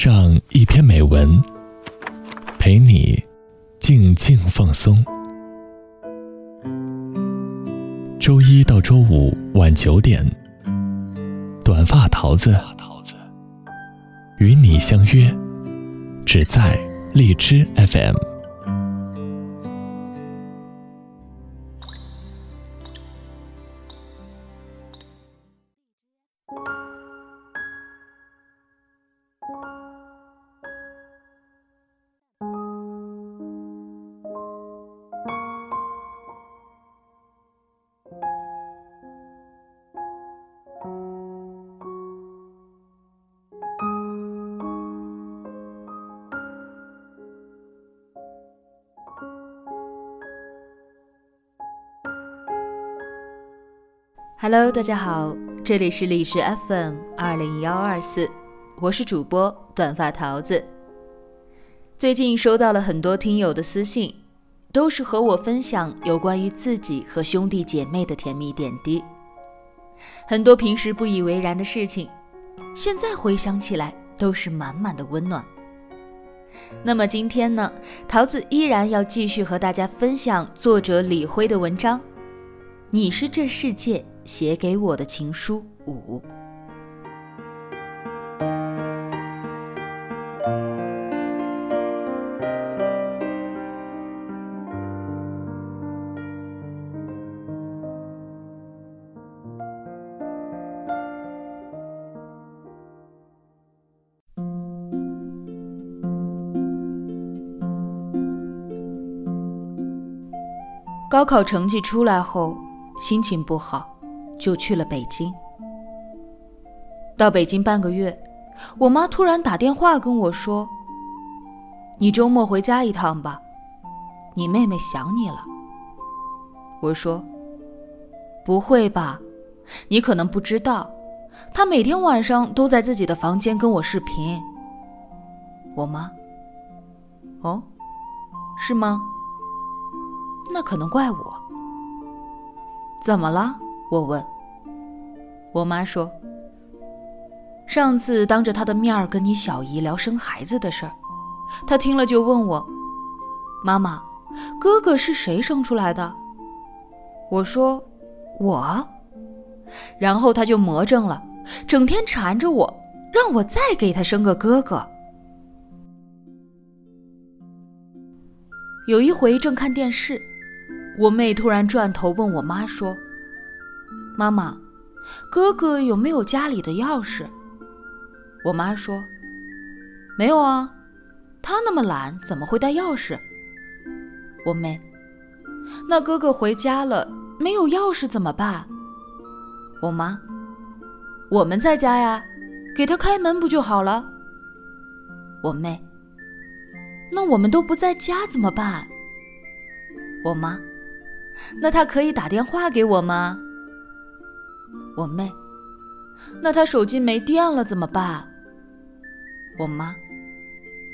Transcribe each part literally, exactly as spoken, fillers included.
上一篇美文，陪你静静放松。周一到周五晚九点，短发桃子与你相约，只在荔枝 F M。 Hello， 大家好，这里是荔枝 F M 二零一二四，我是主播短发桃子。最近收到了很多听友的私信，都是和我分享有关于自己和兄弟姐妹的甜蜜点滴。很多平时不以为然的事情，现在回想起来都是满满的温暖。那么今天呢，桃子依然要继续和大家分享作者李辉的文章，你是这世界写给我的情书五。高考成绩出来后，心情不好，就去了北京。到北京半个月，我妈突然打电话跟我说，你周末回家一趟吧，你妹妹想你了。我说，不会吧，你可能不知道，她每天晚上都在自己的房间跟我视频。我妈，哦，是吗？那可能怪我。怎么了？我问。我妈说，上次当着她的面儿跟你小姨聊生孩子的事儿，她听了就问我，妈妈，哥哥是谁生出来的？我说，我。然后她就魔怔了，整天缠着我，让我再给她生个哥哥。有一回正看电视，我妹突然转头问我妈说，妈妈，哥哥有没有家里的钥匙？我妈说，没有啊，他那么懒，怎么会带钥匙？我妹，那哥哥回家了，没有钥匙怎么办？我妈，我们在家呀，给他开门不就好了？我妹，那我们都不在家怎么办？我妈，那他可以打电话给我吗？我妹，那他手机没电了怎么办？我妈，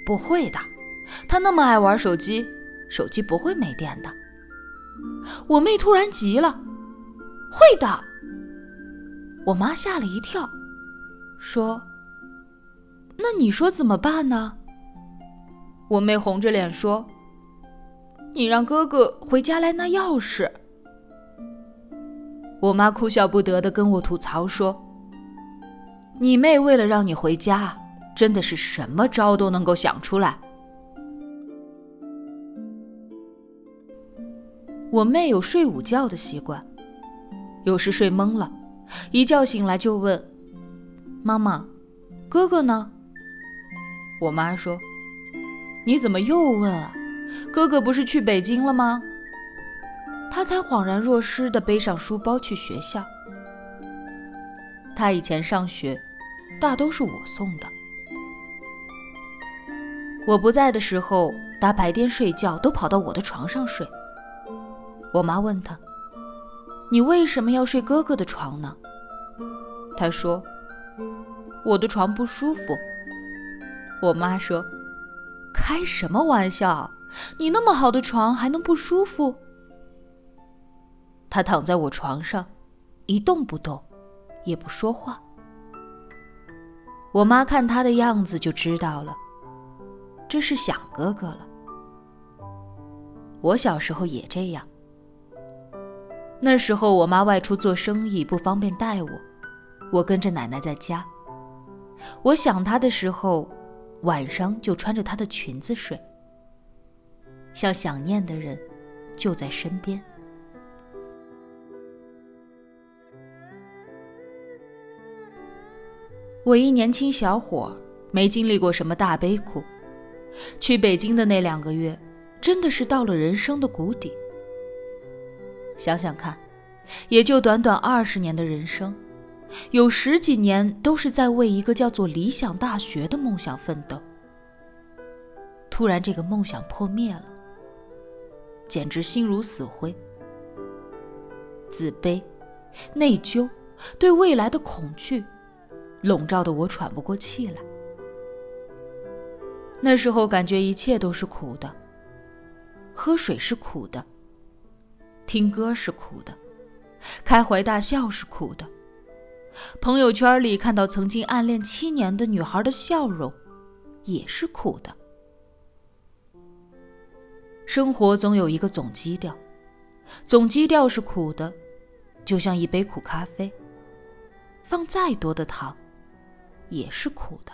不会的，他那么爱玩手机，手机不会没电的。我妹突然急了，会的。我妈吓了一跳，说，那你说怎么办呢？我妹红着脸说，你让哥哥回家来拿钥匙。我妈哭笑不得地跟我吐槽说，你妹为了让你回家，真的是什么招都能够想出来。我妹有睡午觉的习惯，有时睡懵了，一觉醒来就问，妈妈，哥哥呢？我妈说，你怎么又问啊？哥哥不是去北京了吗？他才恍然若失地背上书包去学校。他以前上学，大都是我送的。我不在的时候，他白天睡觉都跑到我的床上睡。我妈问他，你为什么要睡哥哥的床呢？他说，我的床不舒服。我妈说，开什么玩笑？你那么好的床还能不舒服？他躺在我床上，一动不动，也不说话。我妈看他的样子就知道了，这是想哥哥了。我小时候也这样，那时候我妈外出做生意不方便带我，我跟着奶奶在家。我想她的时候，晚上就穿着她的裙子睡，像想念的人就在身边。我一年轻小伙，没经历过什么大悲苦，去北京的那两个月真的是到了人生的谷底。想想看，也就短短二十年的人生，有十几年都是在为一个叫做理想大学的梦想奋斗。突然这个梦想破灭了，简直心如死灰。自卑、内疚、对未来的恐惧笼罩得我喘不过气来。那时候感觉一切都是苦的，喝水是苦的，听歌是苦的，开怀大笑是苦的，朋友圈里看到曾经暗恋七年的女孩的笑容也是苦的。生活总有一个总基调，总基调是苦的，就像一杯苦咖啡，放再多的糖也是苦的。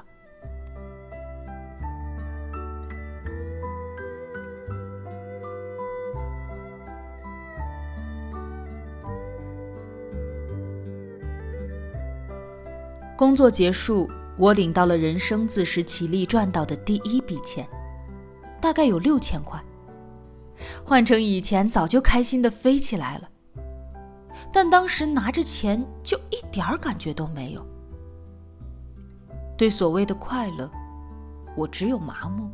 工作结束，我领到了人生自食其力赚到的第一笔钱，大概有六千块，换成以前早就开心的飞起来了。但当时拿着钱就一点儿感觉都没有，对所谓的快乐，我只有麻木。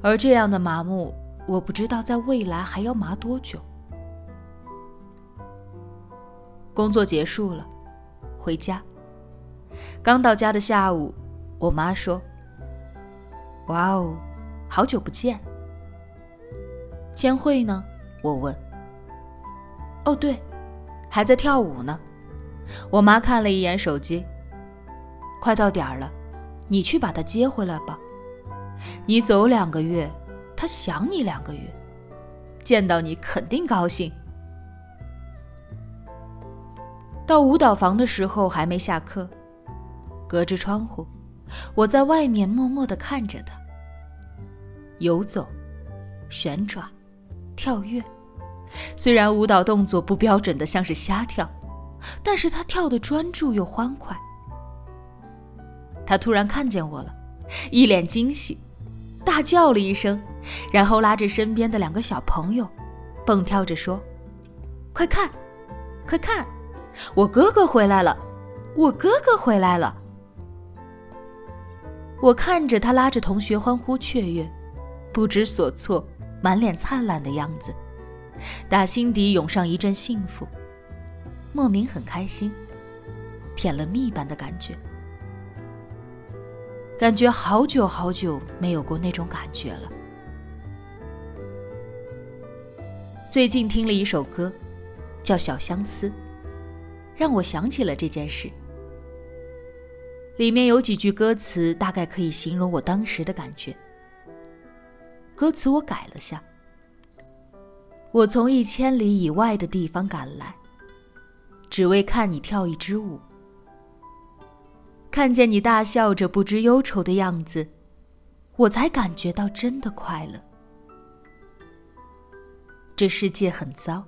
而这样的麻木，我不知道在未来还要麻多久。工作结束了，回家。刚到家的下午，我妈说：“哇哦，好久不见。”千惠呢？我问。哦，对，还在跳舞呢。我妈看了一眼手机，快到点儿了，你去把她接回来吧。你走两个月，她想你两个月，见到你肯定高兴。到舞蹈房的时候还没下课，隔着窗户，我在外面默默地看着他，游走、旋转、跳跃。虽然舞蹈动作不标准的像是瞎跳，但是他跳得专注又欢快。他突然看见我了，一脸惊喜，大叫了一声，然后拉着身边的两个小朋友，蹦跳着说：“快看，快看！我哥哥回来了，我哥哥回来了！”我看着他拉着同学欢呼雀跃，不知所措，满脸灿烂的样子，打心底涌上一阵幸福，莫名很开心，舔了蜜般的感觉。感觉好久好久没有过那种感觉了。最近听了一首歌，叫《小相思》，让我想起了这件事。里面有几句歌词大概可以形容我当时的感觉，歌词我改了下。我从一千里以外的地方赶来，只为看你跳一支舞，看见你大笑着不知忧愁的样子，我才感觉到真的快乐。这世界很糟，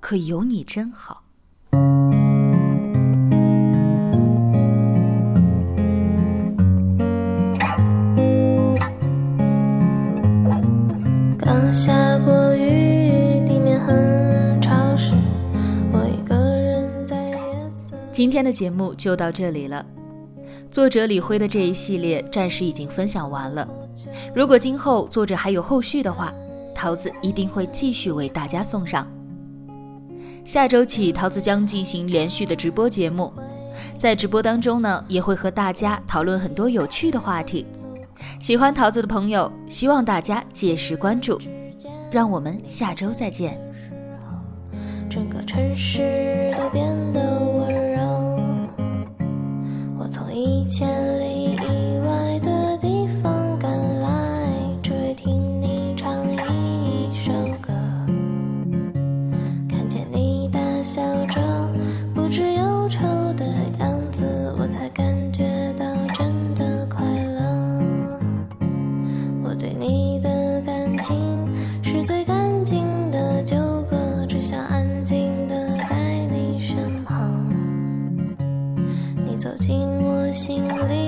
可有你真好。今天的节目就到这里了。作者李辉的这一系列暂时已经分享完了，如果今后作者还有后续的话，桃子一定会继续为大家送上。下周起，桃子将进行连续的直播节目，在直播当中呢，也会和大家讨论很多有趣的话题。喜欢桃子的朋友，希望大家届时关注。让我们下周再见。整个城市都变得温柔。千里以外的地方赶来，只听你唱一首歌。看见你大笑着不知忧愁的样子，我才感觉到真的快乐。我对你的感情是最干净的纠葛，只想安静的在你身旁，你走进我心里。